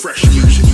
Fresh music.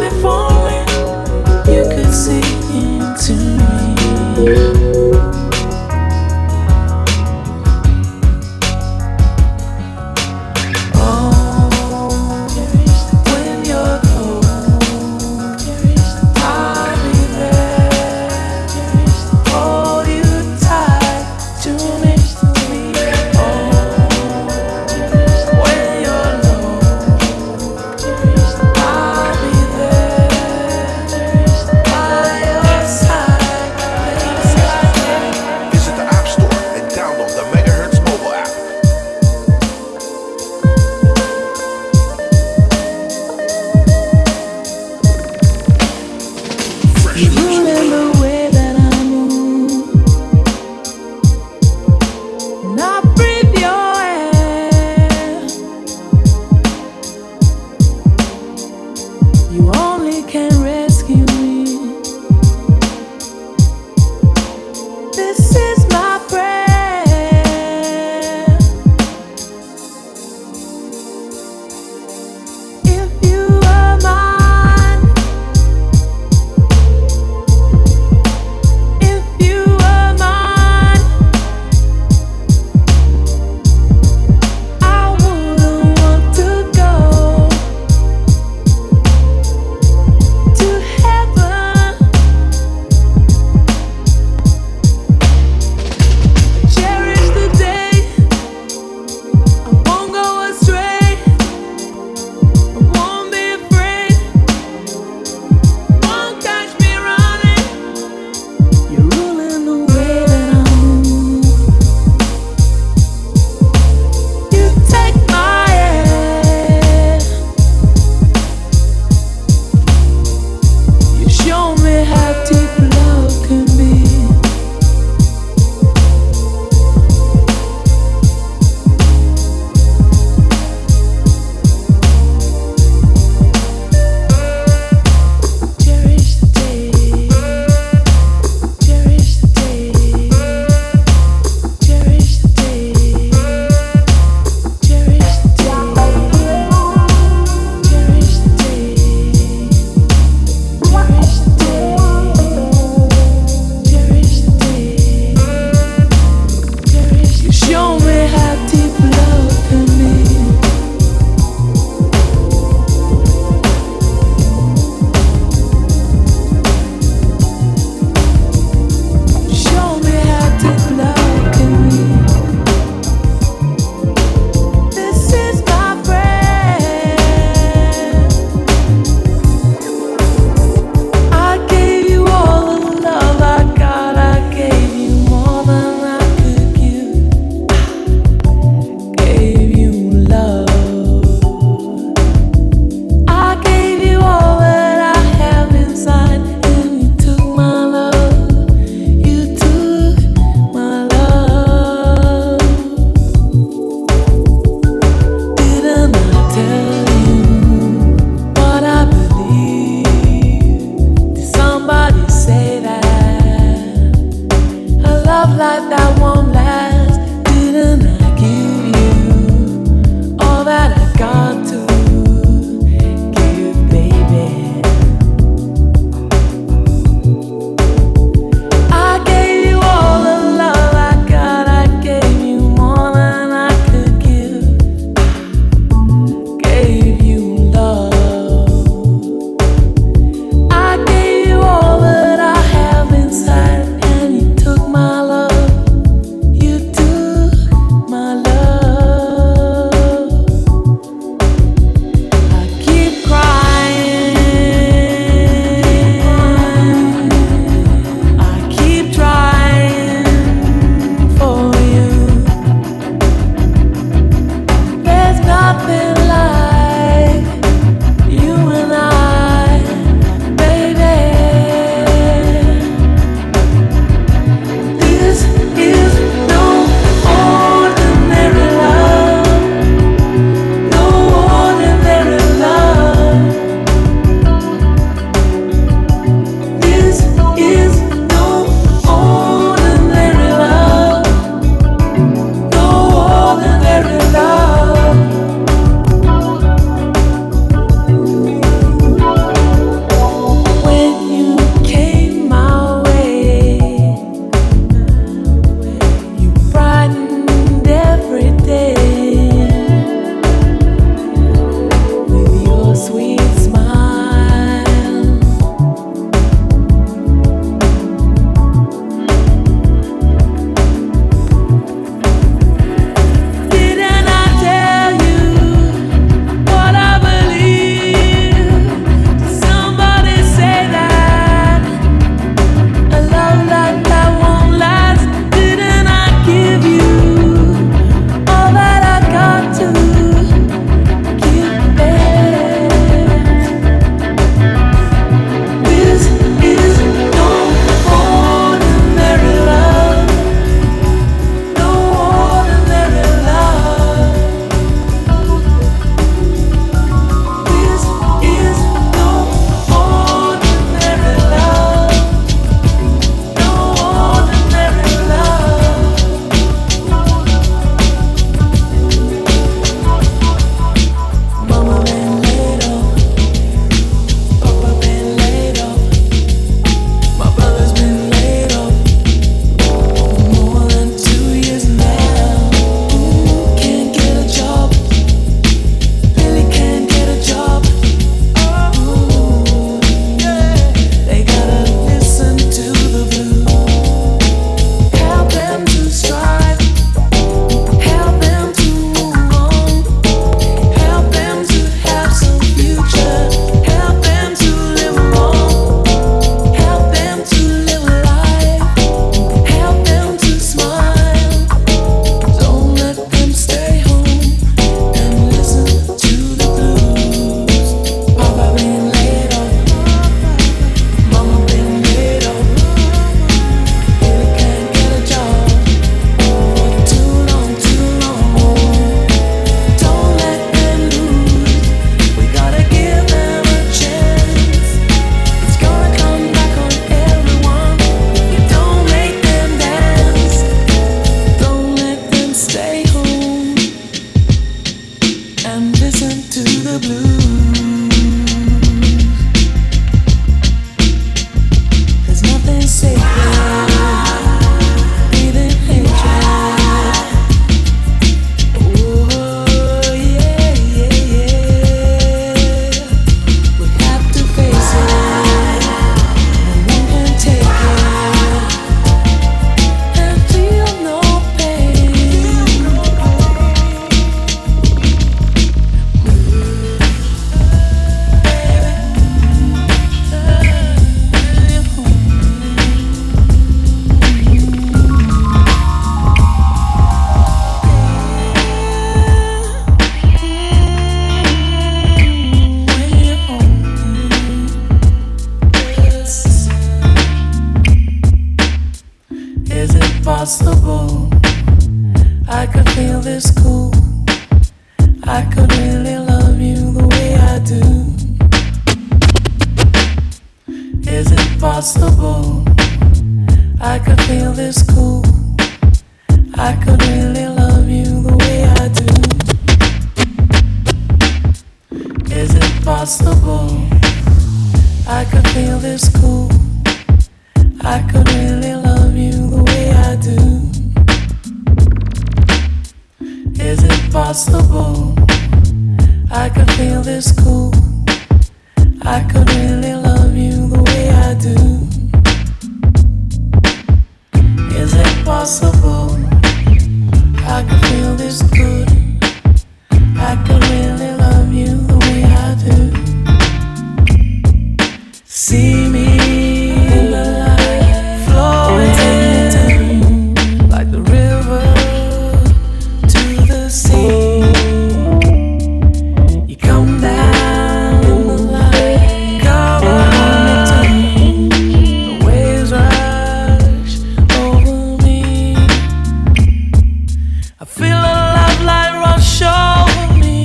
Before I could feel this cool. I could really love you the way I do. Is it possible? I could feel this cool. I could really love you the way I do. Is it possible? I could feel this cool. I could really love you the way I do. Is it possible? I could feel this cool. I could really love you the way I do. Is it possible? I could feel this good. I could really love you the way I do. See me in the light, flowing like the river to the sea. You come down in the light, cover me. The waves rush over me. I feel a love light rush over me.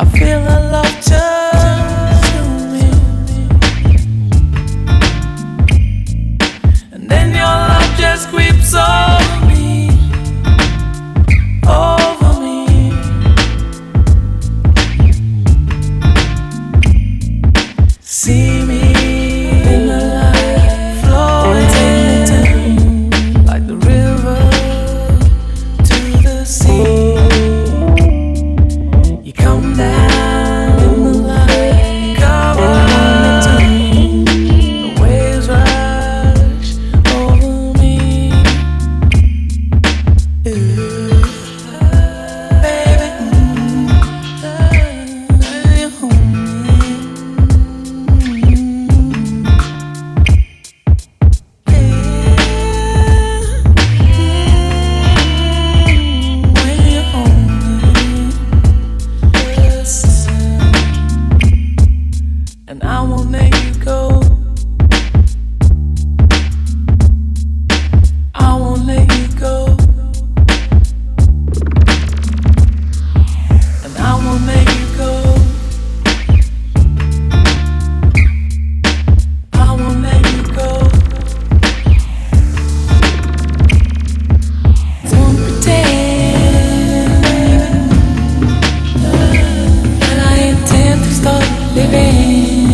I feel a love turn to me. And then your love just creeps over me. Over me. See me in the light, flowing like the river to the sea. You come down in the light, cover me. The waves rush over me. Ooh, baby, you hold me. And I won't let you go. I won't let you go. And I won't let you go. I won't let you go. Don't pretend that I intend to stop living.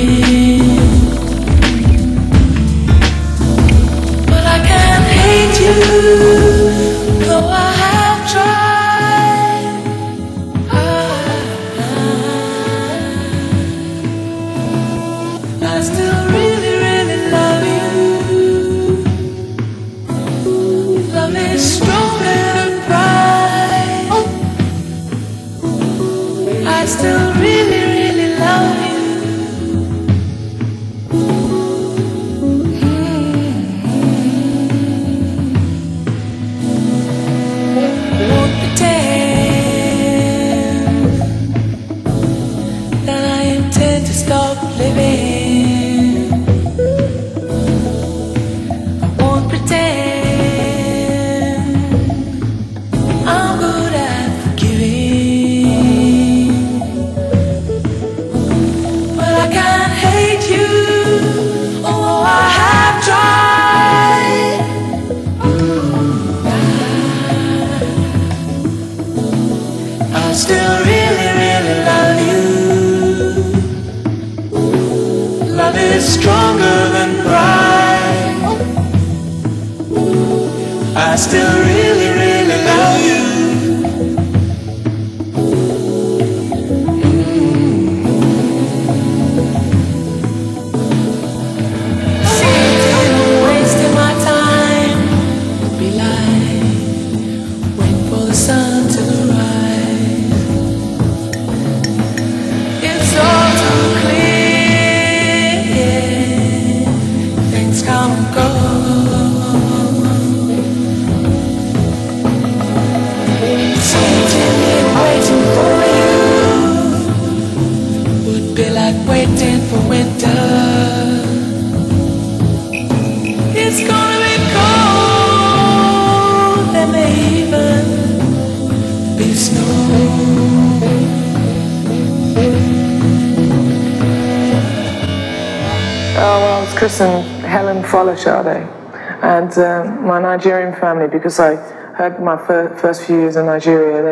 Won't pretend that I'm good at forgiving. But I can't hate you, though I have tried. I still really, really love you. Your love is stronger than pride. I still really, really love you. Won't pretend that I intend to stop living. I won't pretend I'm good at forgiving. But I can't hate you. Oh, I have tried. I still really, really love you. Love is stronger than pride. I still really, really love you. Wasting my time would be like waiting for the sun to rise. It's all too clear. Things come and go. be like waiting for winter. It's gonna be cold, there may even be snow. Oh, well, I was christened Helen Fola Sade, and my Nigerian family, because I had my first few years in Nigeria,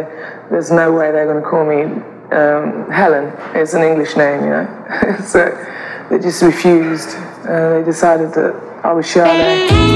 there's no way they're going to call me Helen. It's an English name, you know. So they just refused. They decided that I was Sade.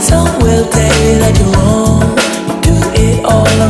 Some will tell you that you won't do it all alone.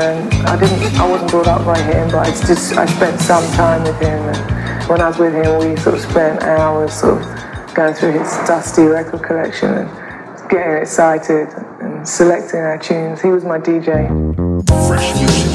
and I wasn't brought up by him, but I spent some time with him, and when I was with him we sort of spent hours sort of going through his dusty record collection and getting excited and selecting our tunes. He was my DJ. Fresh music.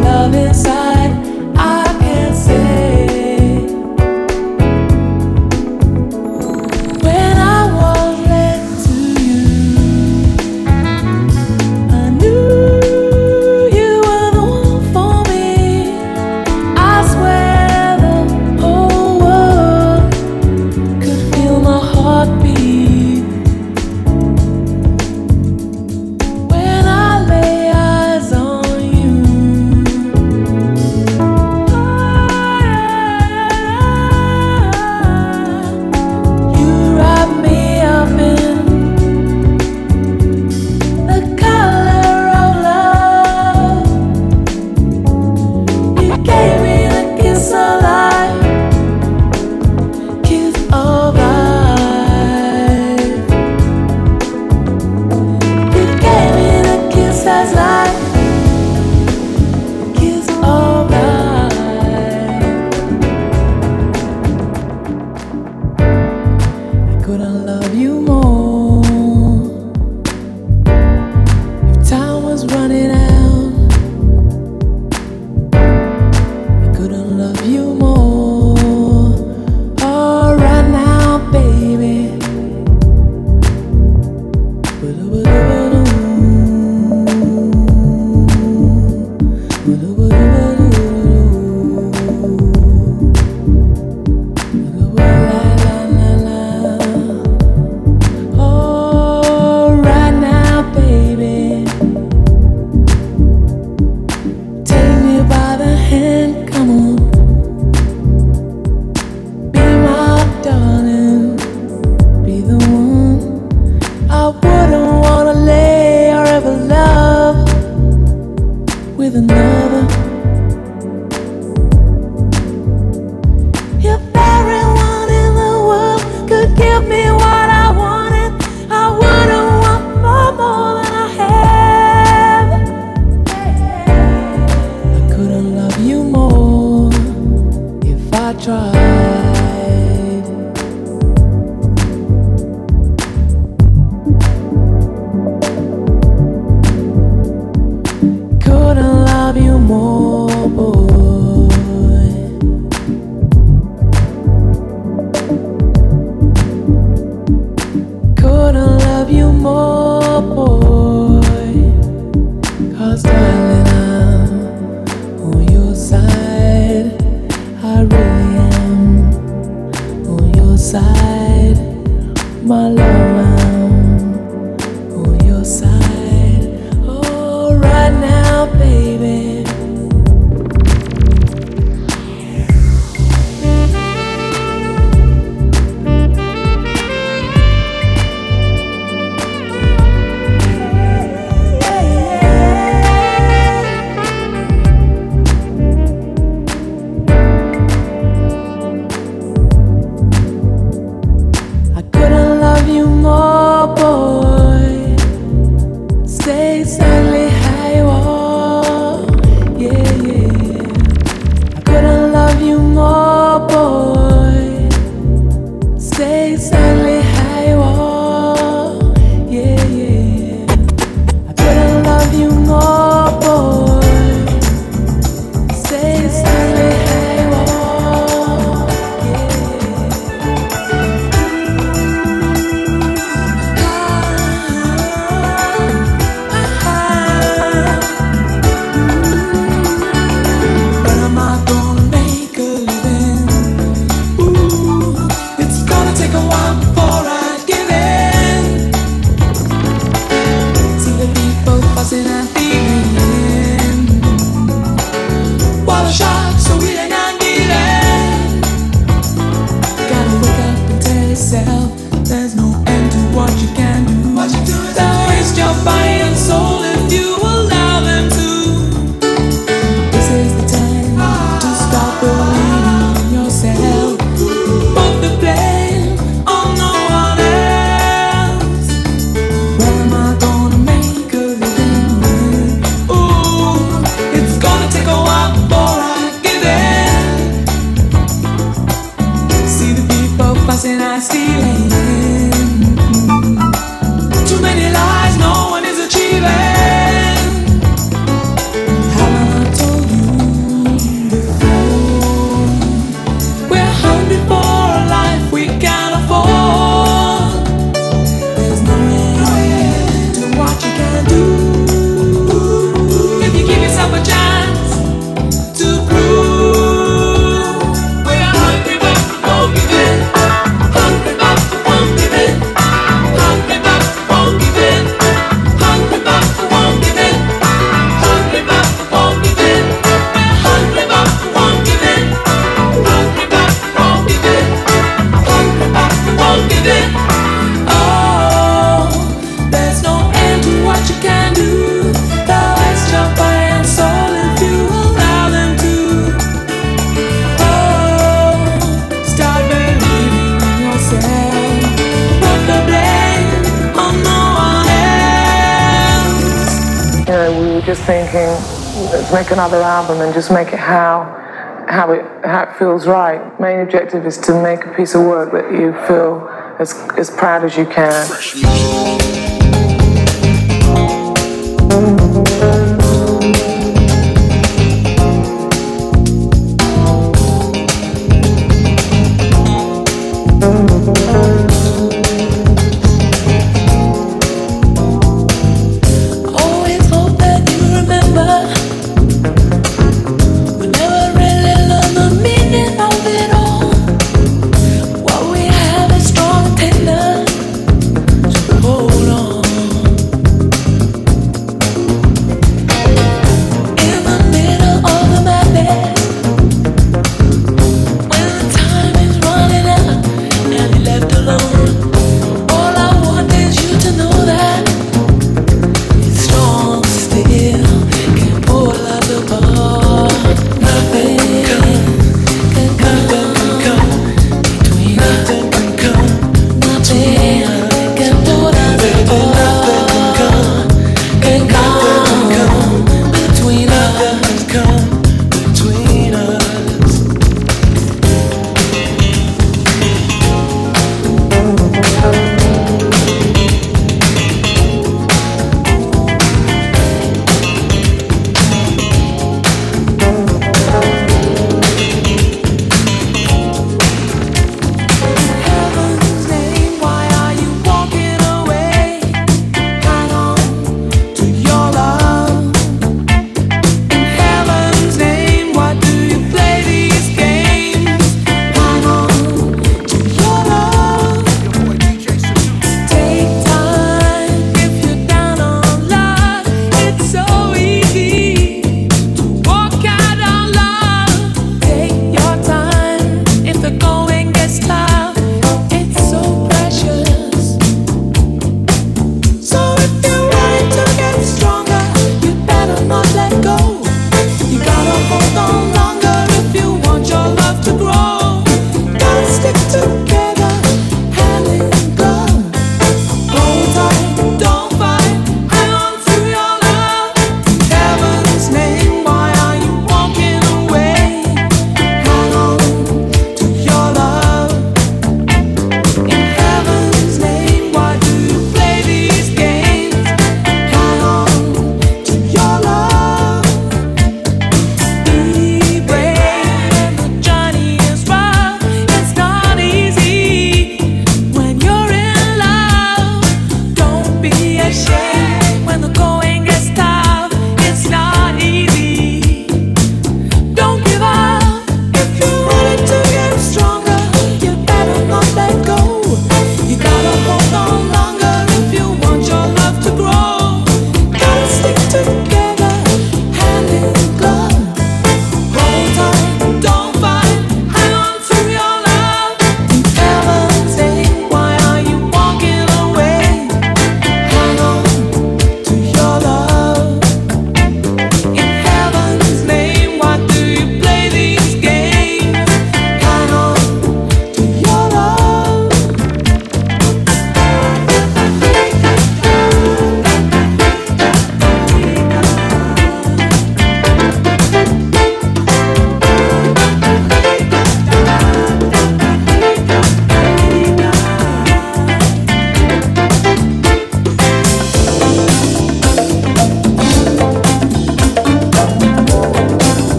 Love. hand, come on. Be my darling, be the one. I wouldn't wanna lay or ever love with another. If everyone in the world could give me what I wanted, I wouldn't want more than I have. I couldn't love you more if I tried. Couldn't love you more. My love, I'm on your side. Oh, right now, baby. Exactly how you are, yeah, yeah. I couldn't love you more, boy. Stay exactly how you are, yeah, yeah. I couldn't love you more, boy. Stay exactly how you are, yeah. There's no end to what you can do. What you do is don't waste your body and soul if you allow them to. This is the time to stop believing in yourself. Put the blame on no one else. Well, am I gonna make a living? Ooh, it's gonna take a while before I give in. See the people fussing and stealing. Just thinking, let's make another album and just make it how it feels right. Main objective is to make a piece of work that you feel as proud as you can. Hold on.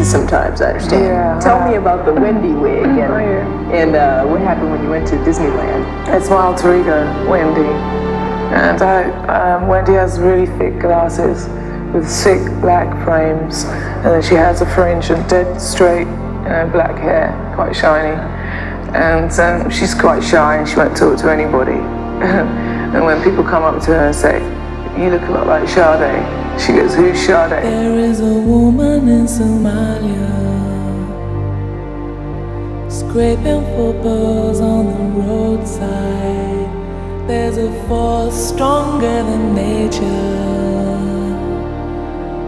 Sometimes, I understand. Yeah. Tell me about the Wendy wig and what happened when you went to Disneyland. It's my alter ego, Wendy. And Wendy has really thick glasses with thick black frames. And then she has a fringe and dead straight black hair, quite shiny. And she's quite shy and she won't talk to anybody. And when people come up to her and say, "You look a lot like Sade," she goes, "Who's Sade?" There is a woman in Somalia scraping for pearls on the roadside. There's a force stronger than nature,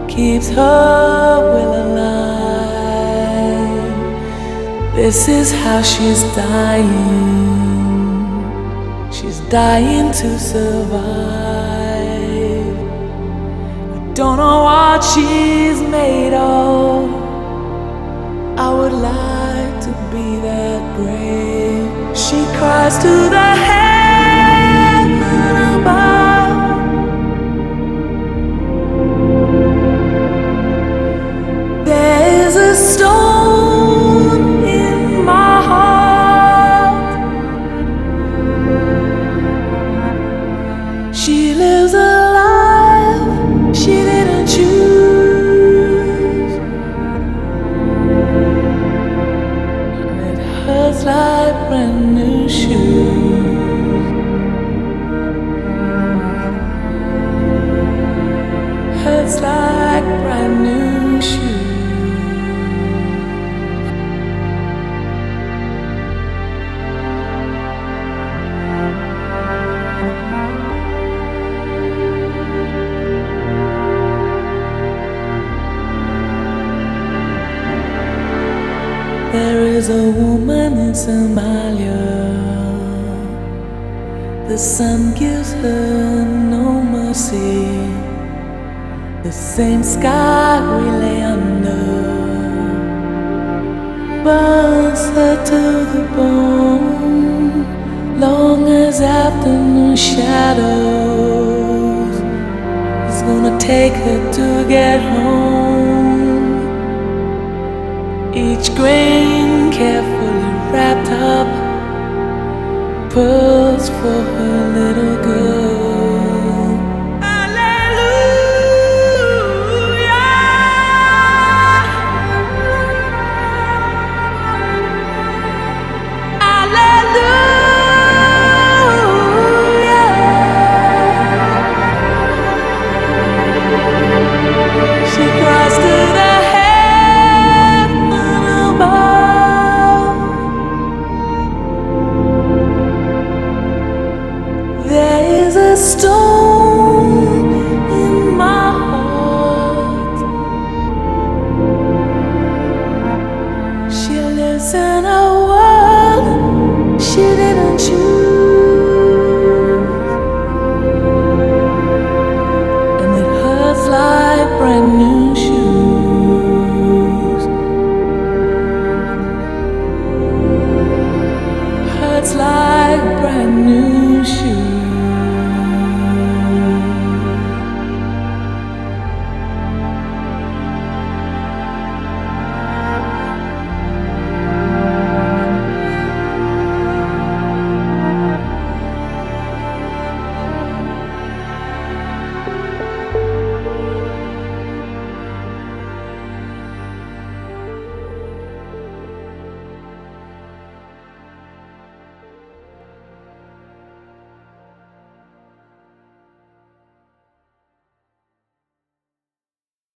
keeps her will alive. This is how she's dying. She's dying to survive. Don't know what she's made of. I would like to be that brave. She cries to the heaven above. There's a stone in my heart. She lives a like brand new shoes. Hurts like brand new shoes. There is a woman in Somalia, the sun gives her no mercy. The same sky we lay under burns her to the bone. Long as afternoon shadows, it's gonna take her to get home. Each grain carefully wrapped up, pearls for her.